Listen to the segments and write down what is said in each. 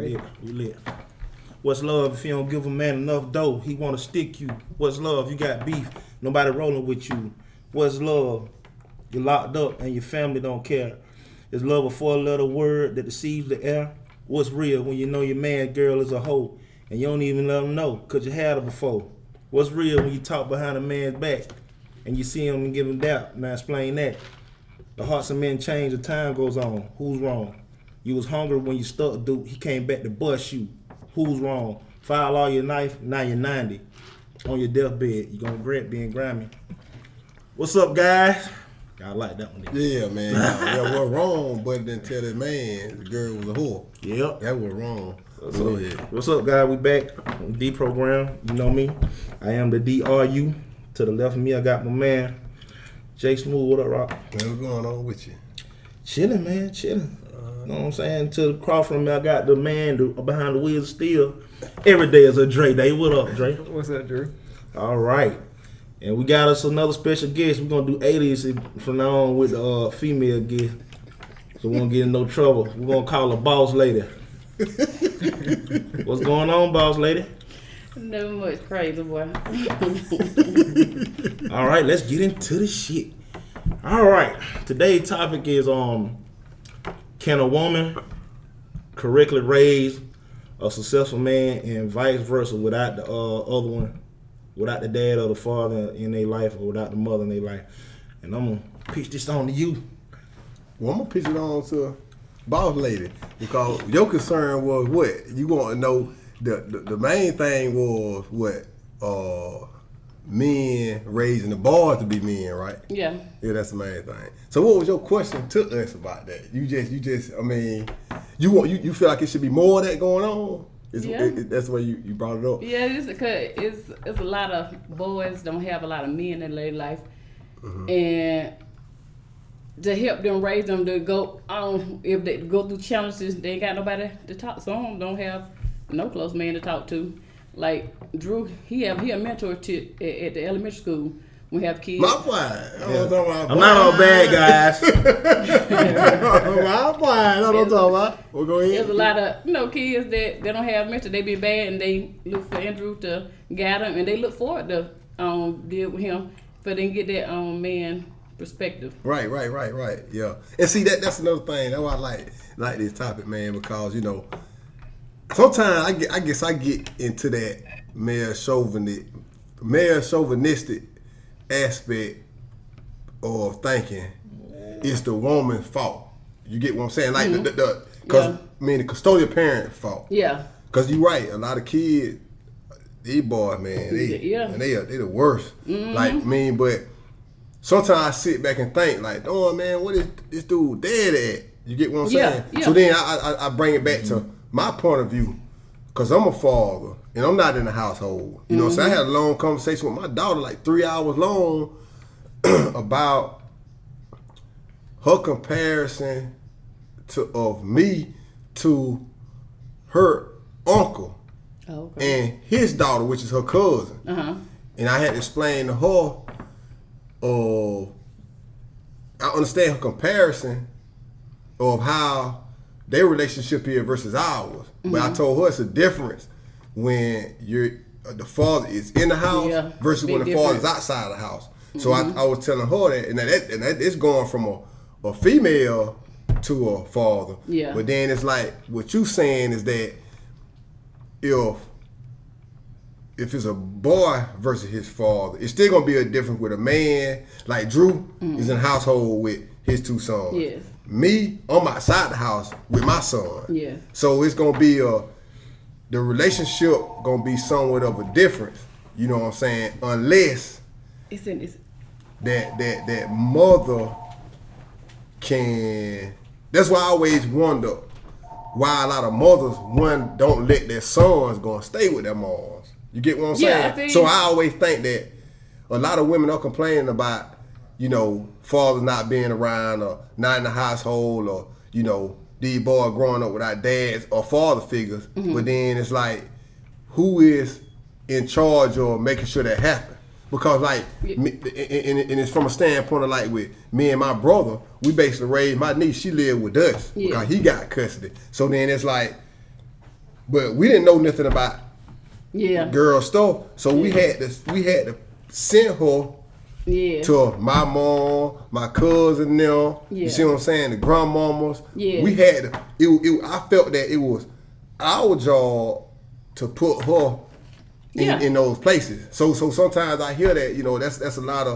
You lit. What's love if you don't give a man enough dough? He want to stick you. What's love? You got beef. Nobody rolling with you. What's love? You're locked up and your family don't care. Is love a four-letter word that deceives the air? What's real when you know your man girl is a hoe and you don't even let him know because you had her before? What's real when you talk behind a man's back and you see him and give him doubt? Now explain that. The hearts of men change, the time goes on. Who's wrong? You was hungry when you stuck, dude. He came back to bust you. Who's wrong? File all your knife, now you're 90. On your deathbed, you're going to regret being grimy. What's up, guys? I like that one. Yeah, man. That was wrong, but then tell that man the girl was a whore. Yep. That was wrong. So, what's up, guys? We back on D program. You know me. I am the DRU. To the left of me, I got my man, Jay Smooth. What up, Rock? Man, what's going on with you? Chilling, man. Chilling. You know what I'm saying? To the cross from me, I got the man behind the wheel of steel. Every day is a Dre day. What up, Dre? What's up, Drew? All right. And we got us another special guest. We're going to do 80s from now on with the female guest. So we won't get in no trouble. We're going to call her Boss Lady. What's going on, Boss Lady? Nothing much, crazy boy. All right, let's get into the shit. All right. Today's topic is can a woman correctly raise a successful man and vice versa without the other one, without the dad or the father in their life or without the mother in their life? And I'm going to pitch this on to you. Well, I'm going to pitch it on to Boss Lady because your concern was what? You want to know the main thing was what? Men raising the boys to be men, right? Yeah. Yeah, that's the main thing. So what was your question to us about that? You feel like it should be more of that going on? That's the way you brought it up. Yeah, it's a lot of boys don't have a lot of men in their life. Mm-hmm. And to help them raise them to go on, if they go through challenges, they ain't got nobody to talk. Some don't have no close man to talk to. Like Drew, he a mentor at the elementary school. We have kids. My plan. I'm not all bad, guys. My plan. I don't talk about. We'll go ahead. There's a lot of kids that they don't have mentor. They be bad and they look for Andrew to guide them, and they look forward to deal with him, but then get that man perspective. Right. Yeah, and see that's another thing. That's why I like this topic, man, because sometimes I guess I get into that male chauvinistic aspect of thinking it's the woman's fault. You get what I'm saying? Like mm-hmm. The custodial parent fault. Yeah. Cause you're right. A lot of kids, these boys, man, they the worst. Mm-hmm. But sometimes I sit back and think what is this dude dead at? You get what I'm saying? Yeah. So then I bring it back mm-hmm. to my point of view, because I'm a father, and I'm not in the household. You know what I'm saying? I had a long conversation with my daughter, 3 hours long, about her comparison of me to her uncle and his daughter, which is her cousin. Uh-huh. And I had to explain to her, I understand her comparison of how their relationship here versus ours. Mm-hmm. But I told her it's a difference when the father is in the house versus when the father is outside the house. Mm-hmm. So I was telling her that, and that it's going from a female to a father. Yeah. But then it's what you saying is that if it's a boy versus his father, it's still going to be a difference with a man. Like Drew is in the household with his two sons. Yes. Me, I'm outside the house with my son. Yeah. So it's gonna be the relationship gonna be somewhat of a difference. You know what I'm saying? Unless that mother can. That's why I always wonder why a lot of mothers don't let their sons gonna stay with their moms. You get what I'm saying? So I always think that a lot of women are complaining about father not being around or not in the household or, these boys growing up without dads or father figures. Mm-hmm. But then it's who is in charge of making sure that happens? Because and it's from a standpoint of with me and my brother, we basically raised my niece. She lived with us because he got custody. So then it's But we didn't know nothing about girl stuff, so we had to send her to my mom, my cousin, them. You see what I'm saying? The grandmamas. Yeah. We had to. I felt that it was our job to put her in those places. So sometimes I hear that, you know, that's a lot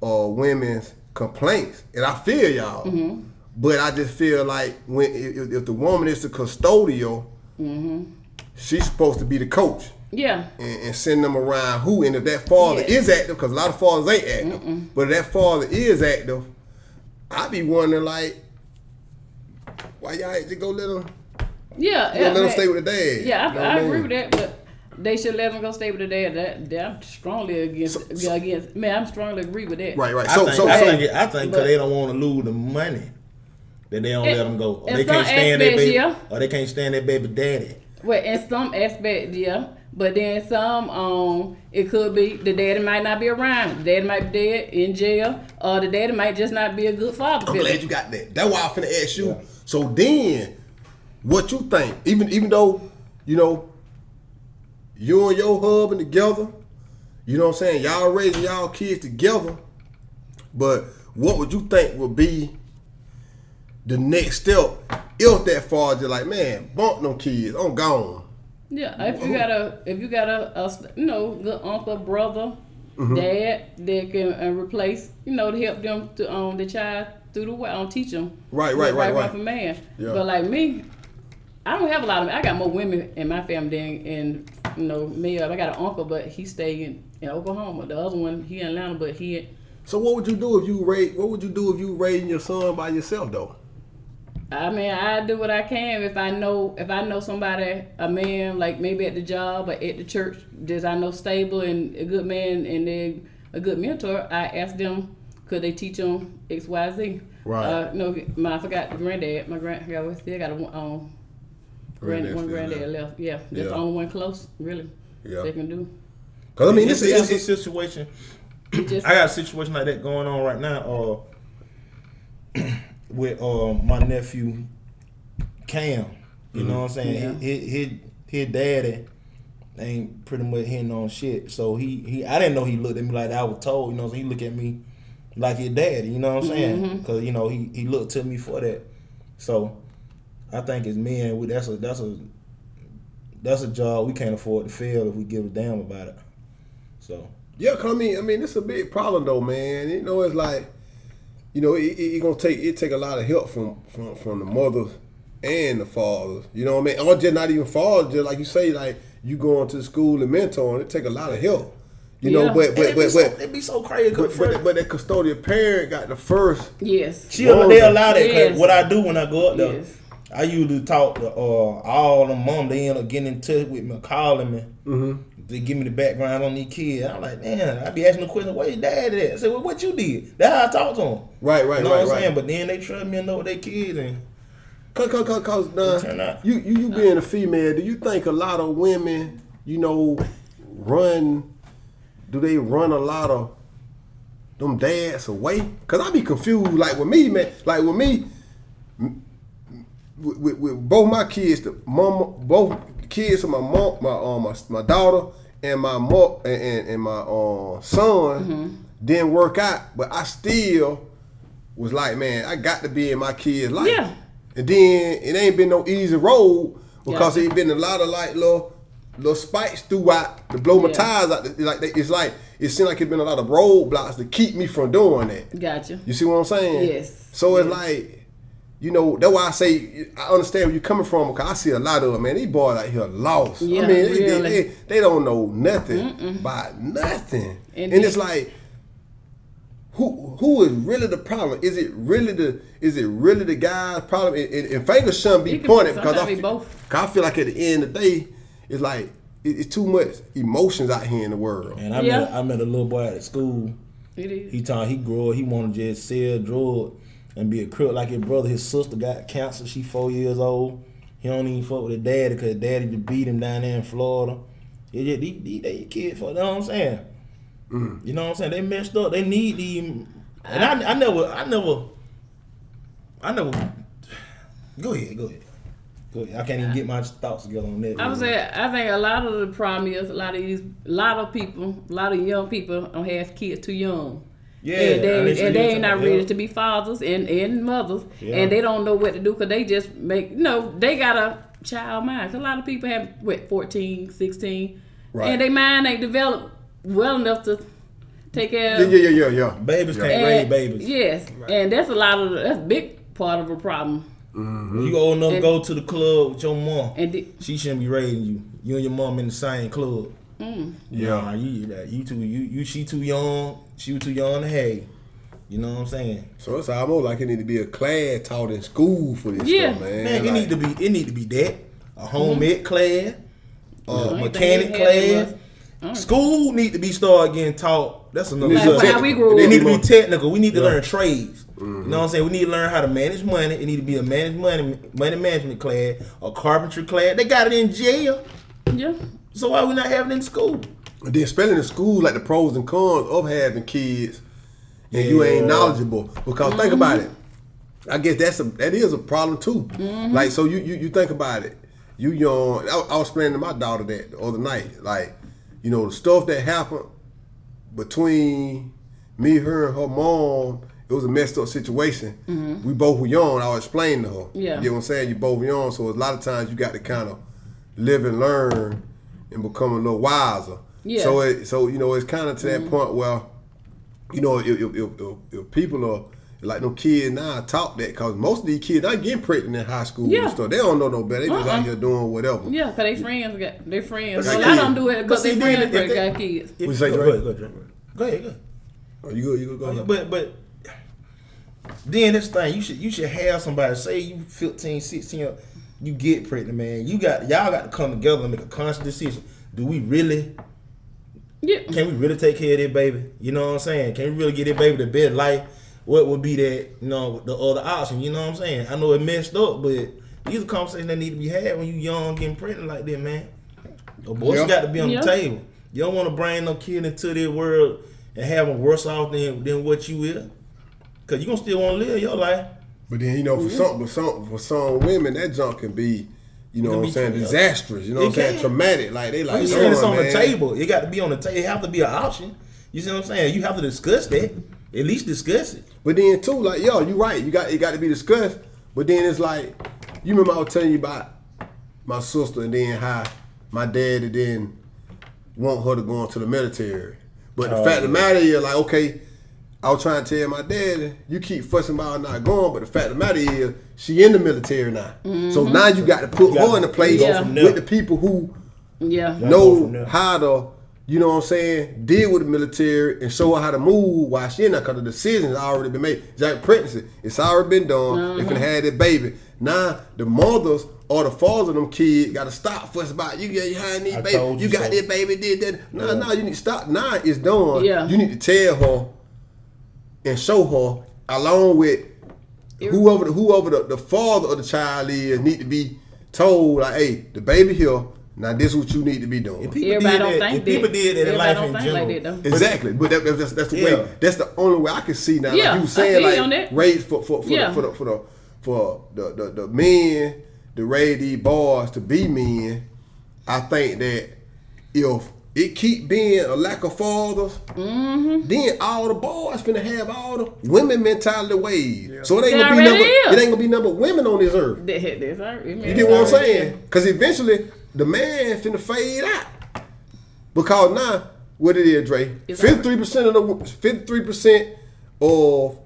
of women's complaints, and I feel y'all. Mm-hmm. But I just feel like if the woman is the custodial, mm-hmm. she's supposed to be the coach. Yeah. And send them around who, and if that father is active, because a lot of fathers ain't active, but if that father is active, I be wondering, like, why y'all ain't just go let them let them stay with the dad. Yeah, I agree with that, but they should let them go stay with the dad. I'm strongly against. Man, I strongly agree with that. Right. I think because they don't want to lose the money that they don't let them go. Or they can't stand their baby. Yeah. Or they can't stand their baby daddy. Well, in some aspect, yeah. But then some, it could be the daddy might not be around. The daddy might be dead, in jail, or the daddy might just not be a good father. I'm glad you got that. That's why I'm finna ask you. Yeah. So then, what you think? Even though, you know, you and your husband together, you know what I'm saying? Y'all raising y'all kids together, but what would you think would be the next step if that father just like, man, bump them kids, I'm gone? Yeah, if you got a you know, good uncle, brother, dad that can replace, you know, to help them to the child through the way, teach them right from man. Yeah. But like me, I don't have a lot of. I got more women in my family than male. I got an uncle, but he stayed in Oklahoma. The other one, he in Atlanta, but he. So what would you do if you raising your son by yourself though? I mean, I do what I can. If I know somebody, a man, like maybe at the job or at the church, that I know stable and a good man and they're a good mentor, I ask them, could they teach them X, Y, Z? Right. I forgot the granddad. My granddad still got a granddad left. Yeah, that's the only one close, really. Yeah, they can do. Cause I mean, it's a situation. I got a situation like that going on right now. With my nephew Cam, you know what I'm saying? Yeah. His daddy ain't pretty much hitting on shit. So he I didn't know he looked at me like that. I was told, you know, so he looked at me like his daddy. You know what I'm saying? Because you know he looked to me for that. So I think as men, that's a job we can't afford to fail if we give a damn about it. So yeah, I mean it's a big problem though, man. You know, it's like. You know, it take a lot of help from the mothers and the fathers. You know what I mean? Or just not even fathers, just like you say, like you going to school and mentoring, it take a lot of help. You know, but it be so crazy. But that custodial parent got the first. Yes. They allow that. Yes. What I do when I go up there, I usually talk to all the mom. They end up getting in touch with me, calling me. They give me the background on these kids. I'm like, man, I be asking the question, where your dad at? I said, well, what you did? That's how I talk to them. Right, you know what I'm saying? But then they trust me and know their kids. And Cause you being a female, do you think a lot of women, you know, do they run a lot of them dads away? Cause I be confused, with both my kids, both kids of my mom, my daughter, and my mom and my son didn't work out, but I still was like, man, I got to be in my kids' life. Yeah. And then it ain't been no easy road because it been a lot of like little spikes throughout to blow my tires out. It seemed like it been a lot of roadblocks to keep me from doing that. Gotcha. You see what I'm saying? Yes. So it's like. You know, that's why I say I understand where you're coming from because I see a lot of them, man. These boys out here lost. Yeah, I mean, they don't know nothing about nothing. And it's like, who is really the problem? Is it really the guy's problem? And fingers shouldn't be pointed because I feel like at the end of the day, it's like it's too much emotions out here in the world. And I met a little boy at school. It is. He grew up. He wanted to just sell drugs. And be a crook like his brother. His sister got cancer. She 4 years old. He don't even fuck with his daddy because daddy just beat him down there in Florida. They kids, you know what I'm saying? Mm. You know what I'm saying? They messed up. They need these. And I never. Go ahead. I can't even get my thoughts together on that. I'm saying I think a lot of the problem is a lot of young people don't have kids too young. Yeah, and they ain't not ready to be fathers and mothers, and they don't know what to do because they just they got a child mind. Cause a lot of people have 14, 16, right. And their mind ain't developed well enough to take care of. Yeah. Babies can't raise babies. Yes, right. And that's a big part of a problem. Mm-hmm. You old enough to go to the club with your mom, and she shouldn't be raising you. You and your mom in the same club. Mm. Yeah, she too young. She was too young to have. You know what I'm saying? So it's almost like it need to be a class taught in school for this stuff, man. Man, it need to be that a home ed class, a mechanic class. School need to be started getting taught. That's another subject. They need to be technical. We need to learn trades. Mm-hmm. You know what I'm saying? We need to learn how to manage money. It need to be a money management class, a carpentry class. They got it in jail. Yeah. So why we not having it in school? And then spelling in school like the pros and cons of having kids, and you ain't knowledgeable because think about it. I guess that is a problem too. Mm-hmm. Like so, you think about it. You young. I was explaining to my daughter that the other night. Like the stuff that happened between me, her, and her mom. It was a messed up situation. Mm-hmm. We both were young. I was explaining to her. Yeah. You know what I'm saying? You both were young, so a lot of times you got to kind of live and learn and become a little wiser. Yeah. So it's kind of to that point where, if people are like no kids now talk that because most of these kids not getting pregnant in high school and stuff. They don't know no better. They just out here doing whatever. Yeah, because they friends. Well, I don't do it because they friends got kids. What you say, Dre? Go ahead. Oh, you go ahead. But then this thing, you should have somebody say you 15, 16, you get pregnant, man. Y'all got to come together and make a conscious decision. Do we really? Yeah. Can we really take care of that baby? You know what I'm saying? Can we really get that baby the best life? What would be that? The other option. You know what I'm saying? I know it messed up, but these are conversations that need to be had when you young getting pregnant like that, man. Abortion got to be on the table. You don't want to bring no kid into this world and have them worse off than what you is. Cause you gonna still want to live your life. But then for some women that junk can be, disastrous. You know what I'm saying? Traumatic. Like they like. You saying it's on the table. It got to be on the table. It have to be an option. You see what I'm saying? You have to discuss that. At least discuss it. But then too, like you right. It got to be discussed. But then it's like, you remember I was telling you about my sister and then how my daddy didn't want her to go into the military. But the fact of the matter is like okay. I was trying to tell my dad, you keep fussing about her not going, but the fact of the matter is, she in the military now. Mm-hmm. So now you got to put her in a place with the people who know how to, you know what I'm saying, deal with the military and show her how to move while she in there because the decision's already been made. Jack Prentice, it's already been done. Mm-hmm. They can have that baby. Now the mothers or the fathers of them kids got to stop fussing about you. Yeah, you had these baby. You got this baby, did that. No, you need to stop. Now it's done. Yeah. You need to tell her. And show her, along with whoever the father of the child is, need to be told, like, hey, the baby here, now this is what you need to be doing. People did that in life in general. Exactly. But that's the way. That's the only way I can see now. Yeah, like you were saying, like, raise for the men to raise these boys to be men. I think that if it keep being a lack of fathers, then all the boys finna have all the women mentality ways. Yeah. So it ain't gonna be number women on this earth. You get what I'm saying? Because eventually the man finna fade out. Because now, what it is, Dre, 53% of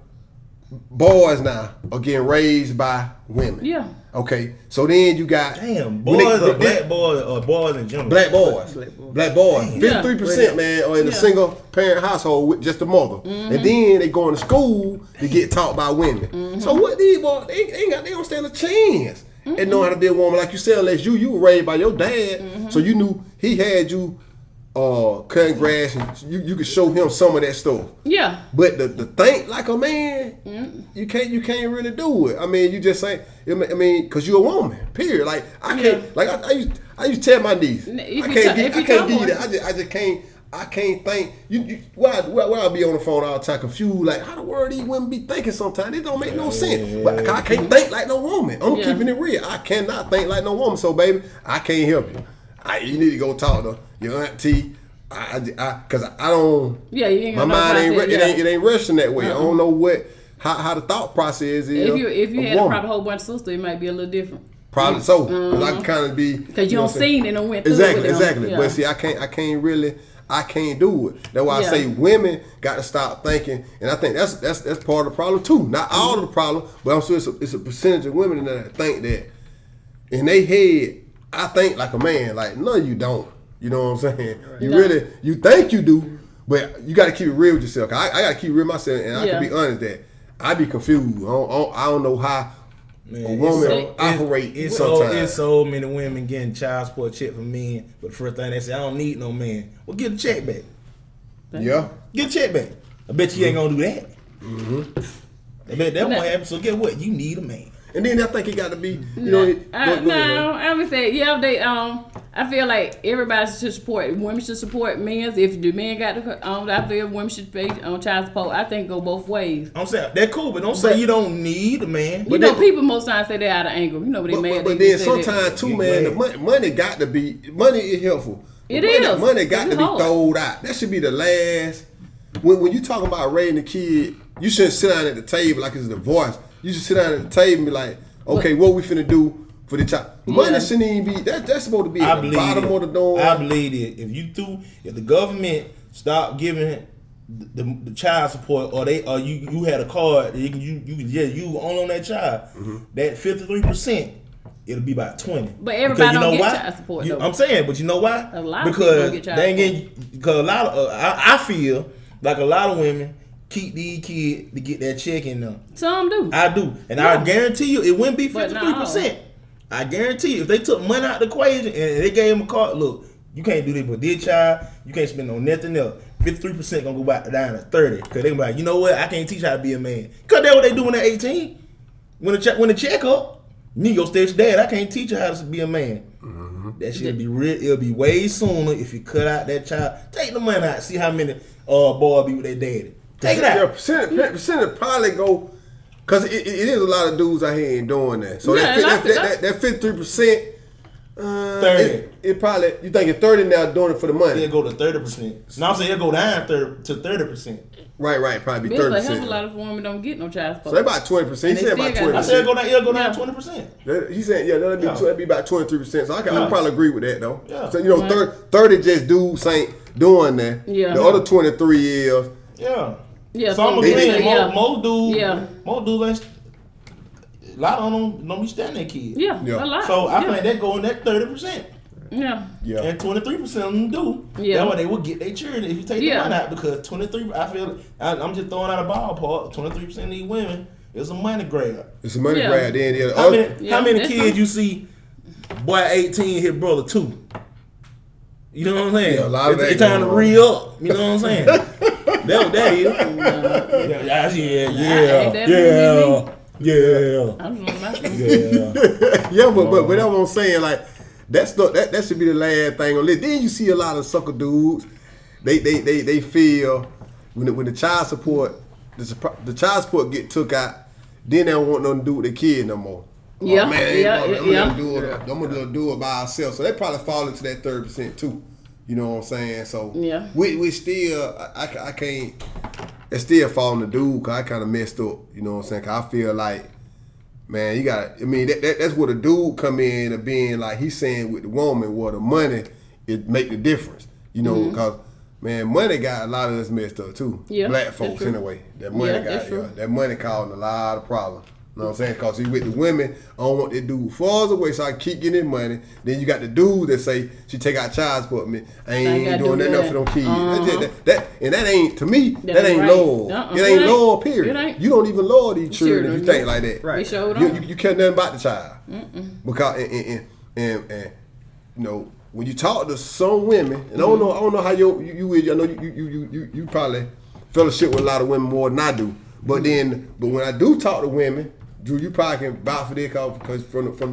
boys now are getting raised by women. Yeah. Okay, so then you got black boys in general. 53% man are in a single parent household with just a mother, and then they going to school to get taught by women. Mm-hmm. So what these boys they don't stand a chance and know how to deal with women like you said unless you were raised by your dad, so you knew he had you cutting grass and you could show him some of that stuff. Yeah, but the think like a man, you can't really do it. I mean, you just say. Cause you're a woman. Period. Like I can't. Like I used to tell my niece, I can't give you that. I just can't. I can't think. Why I be on the phone all the time confused? Like, how the world these women be thinking sometimes? It don't make no sense. But I can't think like no woman. I'm keeping it real. I cannot think like no woman. So, baby, I can't help you. You need to go talk to your auntie. Because I don't. Yeah, you ain't. My mind ain't. It ain't rushing that way. I don't know what how the thought process is. If you had a proper whole bunch of sisters, it might be a little different. Probably so. Because I can kind of be. Because you don't seen it and went through it. Exactly. Yeah. But see, I can't do it. That's why I say women got to stop thinking, and I think that's part of the problem too. Not all of the problem, but I'm sure it's a percentage of women that think that in their head. I think like a man. Like no, you don't. You know what I'm saying? Right. You think you do, but you got to keep it real with yourself. I got to keep it real myself, and I can be honest that I be confused. I don't know how a woman operates. It's so many women getting child support check from men, but the first thing they say, I don't need no man. Well, get a check back. Yeah, get a check back. I bet you ain't gonna do that. Mm-hmm. I bet that won't happen. So get what? You need a man. And then I think it got to be, I would say, they, I feel like everybody should support, women should support men. If the men got to, I feel women should pay on child support. I think go both ways. I'm saying, that's cool, but don't say you don't need a man. You know, people most times say they're out of anger. You know, but they mad. But then sometimes too, man, the money got to be, money is helpful. It is. Money got to be thrown out. That should be the last. When you talking about raising a kid, you shouldn't sit down at the table like it's a divorce. You should sit down at the table and be like, okay, what we finna do for the child? Money shouldn't even be, that's supposed to be at the bottom of the door. I believe it. If the government stopped giving the child support, or you had a card that you own on that child, that 53%, it'll be about 20. But everybody don't get child support though. I'm saying, but you know why? A lot of people don't get child support. Because I feel like a lot of women keep these kids to get that check in them. Some do. I do. And I guarantee you, it wouldn't be 53%. No. I guarantee you, if they took money out of the equation and they gave them a card, look, you can't do this with this child. You can't spend on nothing else. 53% gonna go back down to 30. Because they gonna be like, you know what? I can't teach how to be a man. Because that's what they do when they're 18. When the check up, you go stay with dad. I can't teach you how to be a man. Mm-hmm. That shit be real. It'll be way sooner if you cut out that child. Take the money out. See how many boys be with their daddy. Take it out. Yeah, percentage probably go, because it is a lot of dudes out here ain't doing that. So that 53%, 30. It probably, you think it's 30 now doing it for the money. It'll go to 30%. No, I'm saying it'll go down to 30%. Right, probably be 30%. There's a lot of women don't get no child support. So they about 20%. He said about 20%. I said it'll go down 20%. He said, that'd be about 23%. So I probably agree with that, though. Yeah. So, 30 just dudes ain't doing that. Yeah. The other 23 is. Yeah. Yeah, so I'm saying most dudes, a lot of them don't be standing that kid. Yeah, a lot. So I think that go in that 30%. Yeah. And 23% of them do. Yeah. That way they will get their children if you take the money out, because 23. I feel I'm just throwing out a ballpark. 23% of these women is a money grab. It's a money grab. Then how many kids you see? Boy, 18 hit brother 2. You know what I'm saying? Yeah, a lot of that. It's time to re-up. You know what I'm saying? That is. But that's what I'm saying. Like that should be the last thing on this. Then you see a lot of sucker dudes. They feel when the child support get took out, then they don't want nothing to do with their kid no more. I'm gonna do it by ourselves. So they probably fall into that 30% too. You know what I'm saying? So we still, I can't, it's still falling to dude, because I kind of messed up. You know what I'm saying? Because I feel like, man, you got to, I mean, that's where the dude come in and being like, he's saying with the woman, well, the money, it make the difference. You know, because, man, money got a lot of us messed up too. Yeah, black folks anyway. That money that money causing a lot of problems. You know what I'm saying? Because with the women, I don't want that dude falls away, so I keep getting his money. Then you got the dude that say, she take out child support, man. I ain't doing that for them kids. That ain't, to me, that ain't loyal. It ain't loyal, period. You don't even loyal these children if you think like that. Right. You care nothing about the child. Mm-mm. Because, and you know, when you talk to some women, and I don't know how you I know you probably fellowship with a lot of women more than I do. But then, when I do talk to women, Drew, you probably can vouch for this because from the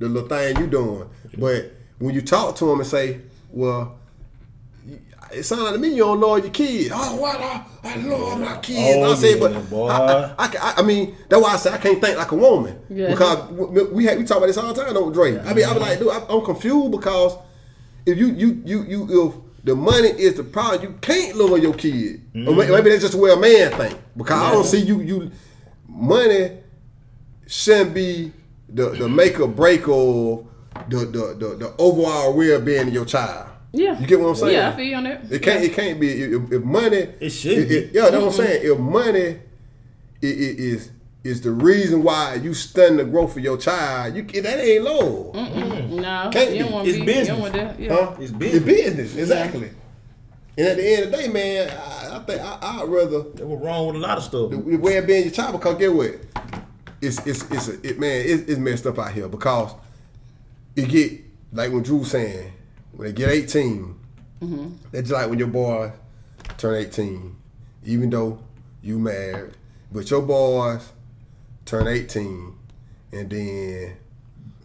little thing you doing. But when you talk to them and say, well, It sounds like to me you don't love your kids. Oh, what? I love my kids. Oh, I say, yeah, but I mean, that's why I say I can't think like a woman. Yeah. Because we talk about this all the time, don't Dre? Yeah. I mean, I was like, dude, I'm confused because if you if the money is the problem, you can't love your kid. Mm-hmm. Or maybe that's just the way a man think. Because I don't see you money shouldn't be the make or break of the overall well-being of your child. Yeah, you get what I'm saying. Yeah, I feel you on that. It can't be if money. It should. Yeah, that's what I'm saying. If money is the reason why you stunning the growth of your child, that ain't love. No, can't you don't want it's business. You don't want that. Yeah. Huh? It's business. It's business, exactly. And at the end of the day, man, I think I'd rather. That was wrong with a lot of stuff. The way of being your child, because get what? It's messed up out here because it get like when Drew saying. When they get 18, mm-hmm. That's like when your boy turn 18, even though you married, but your boys turn 18, and then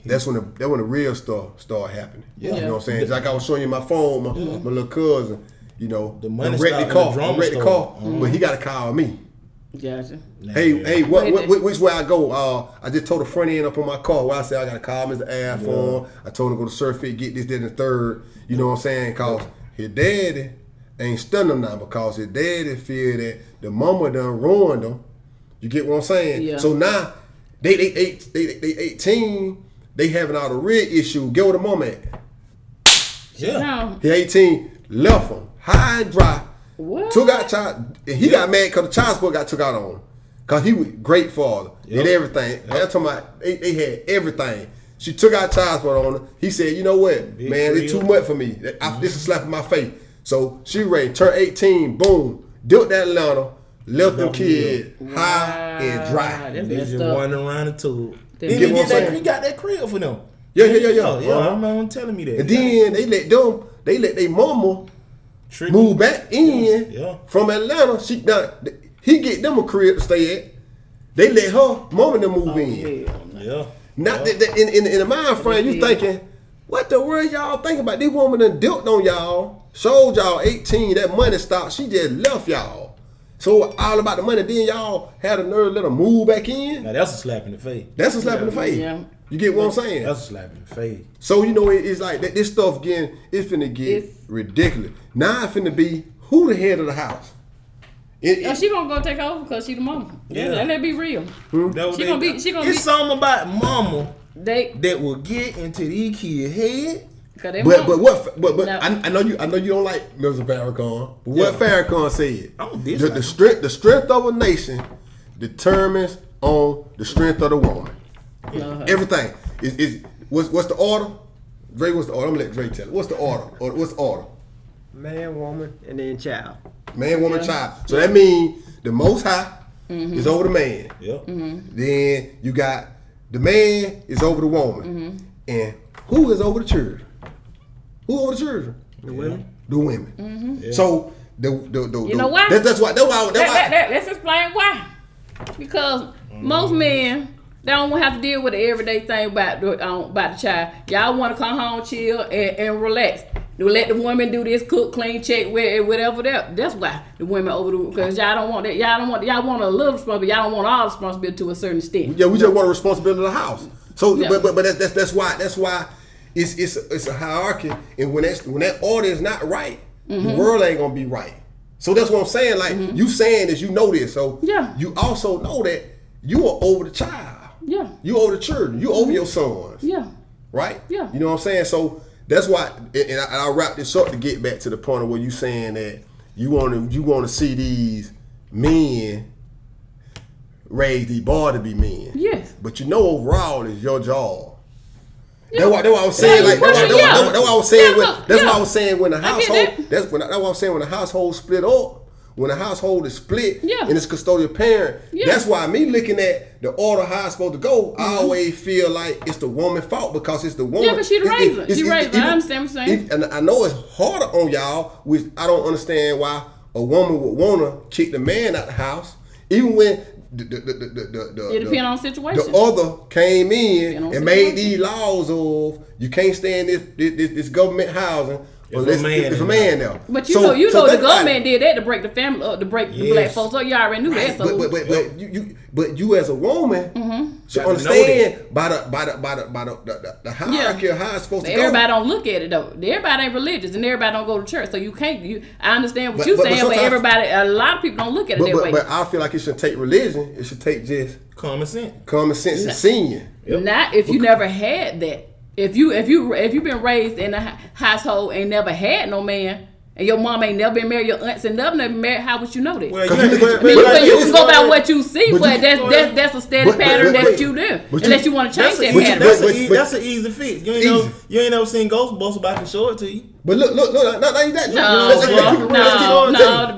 that's when the real stuff start happening. Yeah. You know what I'm saying? It's like I was showing you my phone, my little cousin, you know, the money wrecked the car, mm-hmm. But he got to call me. Gotcha. Hey, which way I go? I just told the front end up on my car where I said I got to call Mr. Ad for him. I told him to go to Surfeit, get this, that, and the third. You know what I'm saying? Because his daddy ain't stunning him now because his daddy feel that the mama done ruined him. You get what I'm saying? Yeah. So now, they 18, they having all the real issue. Get where the mama at. Yeah. No. He 18, left him high and dry. What? Took out child. He got mad because the child support got took out on him. Because he was great father. Did everything. I'm talking about they had everything. She took out child support on him. He said, you know what? Big man, it's too much for me. This is slap in my face. So she ran, turned 18, boom. Dealt that Atlanta. Left them kids high and dry. They just wandering around the tube. He got that crib for them. Yeah. I remember him telling me that. And then they let their mama move back in from Atlanta. He get them a crib to stay at. They let her mom and them move in. Yeah. Not that in the mind frame, you thinking, what the world y'all thinking about? This woman done dealt on y'all, sold y'all 18, that money stopped. She just left y'all. So all about the money. Then y'all had a nerve to let her move back in. Now that's a slap in the face. Yeah. You get what I'm saying? That's a slap in the face. So you know it's like that. This stuff again, it's finna get ridiculous. Now it's finna be who the head of the house. She gonna go take over because she the mama. Yeah, let that be real. She gonna be. It's something about mama that will get into these kids' head. I know you don't like Mr. Farrakhan. But what Farrakhan said, the strength of a nation determines on the strength of the woman. Uh-huh. Everything is. What's the order? Dre, what's the order? I'm gonna let Dre tell it. What's the order? Man, woman, and then child. Man, woman, child. So that means the Most High is over the man. Yeah. Mm-hmm. Then you got the man is over the woman, and who is over the children? Who over the children? The women. The women. Mm-hmm. Yeah. So you know why? That's explain why. Because most men. They don't want to have to deal with the everyday thing about the child. Y'all want to come home, chill, and relax. Let the women do this, cook, clean, check, whatever. That's why the women because y'all don't want that. Y'all want a little responsibility. Y'all don't want all responsibility to a certain extent. Yeah, we just want a responsibility of the house. So, but that's why it's a hierarchy. And when that order is not right, the world ain't gonna be right. So that's what I'm saying. Like you saying this, you know this. So you also know that you are over the child. Yeah. You over the children. You over your sons. Yeah. Right? Yeah. You know what I'm saying? So that's why, and I'll wrap this up to get back to the point of where you saying that you want to see these men raise these boys to be men. Yes. But you know overall it's your job. Yeah. That's what I was saying. That's what I was saying when the household. That's what I was saying when the household split up. When a household is split and it's custodial parent, that's why me looking at the order how it's supposed to go, I always feel like it's the woman's fault because it's the woman. Yeah, but she the raiser. She raiser. I understand what you're saying. And I know it's harder on y'all, which I don't understand why a woman would want to kick the man out the house, even when it depends on situation. The other came in and made these laws of you can't stay in this government housing It's a man though. But you know the government did that to break the family up, to break the black folks up. You already knew that. So but you as a woman should understand by the hierarchy of how it's supposed to go. Everybody don't look at it though. Everybody ain't religious and everybody don't go to church. So you can't. I understand what you're saying, but everybody, a lot of people don't look at it that way. But I feel like it shouldn't take religion. It should take just common sense. Common sense is senior. Not if you never had that. If you've been raised in a household and never had no man, and your mom ain't never been married, your aunts and never been married, how would you know that? Well, you can go by what you see, but that's a steady pattern that you do, unless you want to change that pattern. That's an easy fix. You ain't never seen Ghostbusters, but I can show it to you. But look, not like that. No,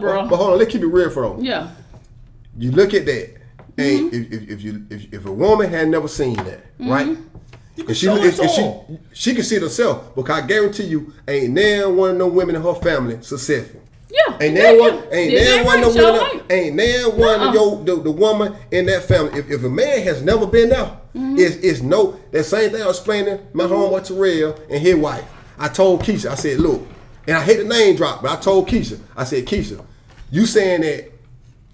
bro. But hold on, let's keep it real for a moment. Yeah. You look at that, and if a woman had never seen that, right? She can see it herself, because I guarantee you, ain't never one of no women in her family successful. Yeah, ain't never one of the woman in that family. If a man has never been there, it's no. That same thing I was explaining my homeboy Terrell and his wife. I told Keisha, I said, look, and I hate the name drop, but I told Keisha, I said, Keisha, you saying that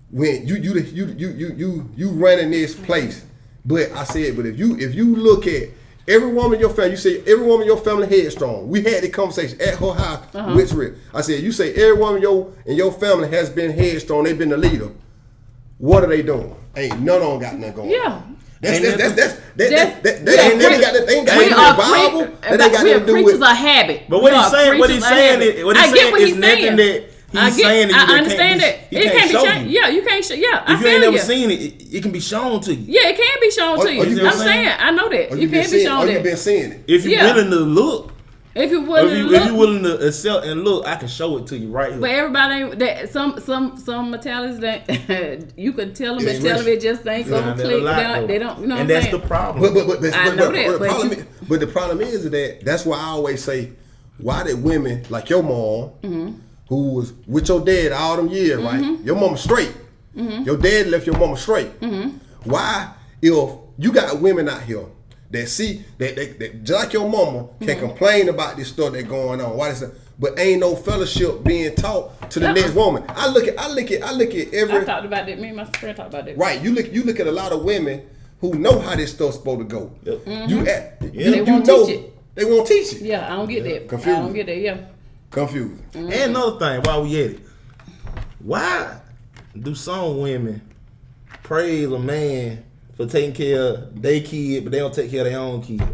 when you running this place, but I said, but if you look at every woman in your family, you say every woman in your family headstrong. We had the conversation at her house with Rick. I said, you say every woman in your family has been headstrong. They've been the leader. What are they doing? Ain't none of them got nothing going. Yeah. They ain't got nothing in the Bible. They ain't got nothing to do with. Preachers are habit. But what he's saying is nothing that. I understand that. It can't be changed. Yeah, you can't. Yeah, I feel you. If you ain't never seen it, it can be shown to you. Yeah, it can be shown to you. I'm saying, I know that. You can be shown that. You've been seeing it. If you're willing to look. If you're willing to accept and look, I can show it to you right here. But everybody ain't that. Some mentalities that you could tell them and tell them it just ain't gonna click. They don't. You know what I'm saying? And that's the problem. But I know that. But the problem is that that's why I always say, why did women like your mom, who was with your dad all them years, right? Your mama straight. Your dad left your mama straight. Why, if you got women out here that see that just like your mama can complain about this stuff that's going on, why this? But ain't no fellowship being taught to the next woman. I look at every. I talked about that. Me and my friend talked about that. Right. You look at a lot of women who know how this stuff's supposed to go. Yep. They won't teach it. Yeah, I don't get that. Confusing. I don't get that. Yeah. Confusing. Mm-hmm. And another thing, while we at it, why do some women praise a man for taking care of their kid, but they don't take care of their own kid? You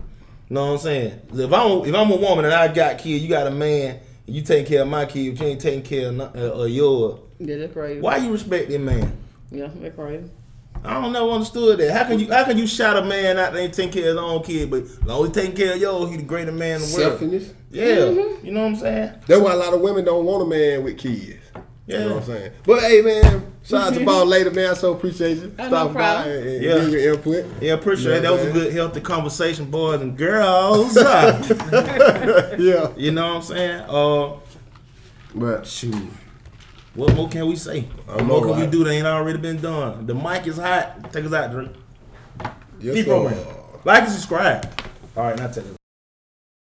know what I'm saying? If I'm a woman and I got kids, you got a man, and you taking care of my kid, but you ain't taking care of yours. Yeah, that's crazy. Why you respect that man? Yeah, that's crazy. I don't never understood that. How can you shout a man out that ain't taking care of his own kid, but only taking care of yours, he the greatest man in the world. Selfishness. Yeah. Mm-hmm. You know what I'm saying? That's why a lot of women don't want a man with kids. Yeah. You know what I'm saying? But hey man, shout out to Boss Lady, man. I so appreciate you stopping by and giving your input. Yeah, appreciate it. That was a good healthy conversation, boys and girls. Yeah. You know what I'm saying? But shoot. What more can we say? What more can we do that ain't already been done? The mic is hot. Take us out, Dre. Keep rolling. Like and subscribe. All right, now take it.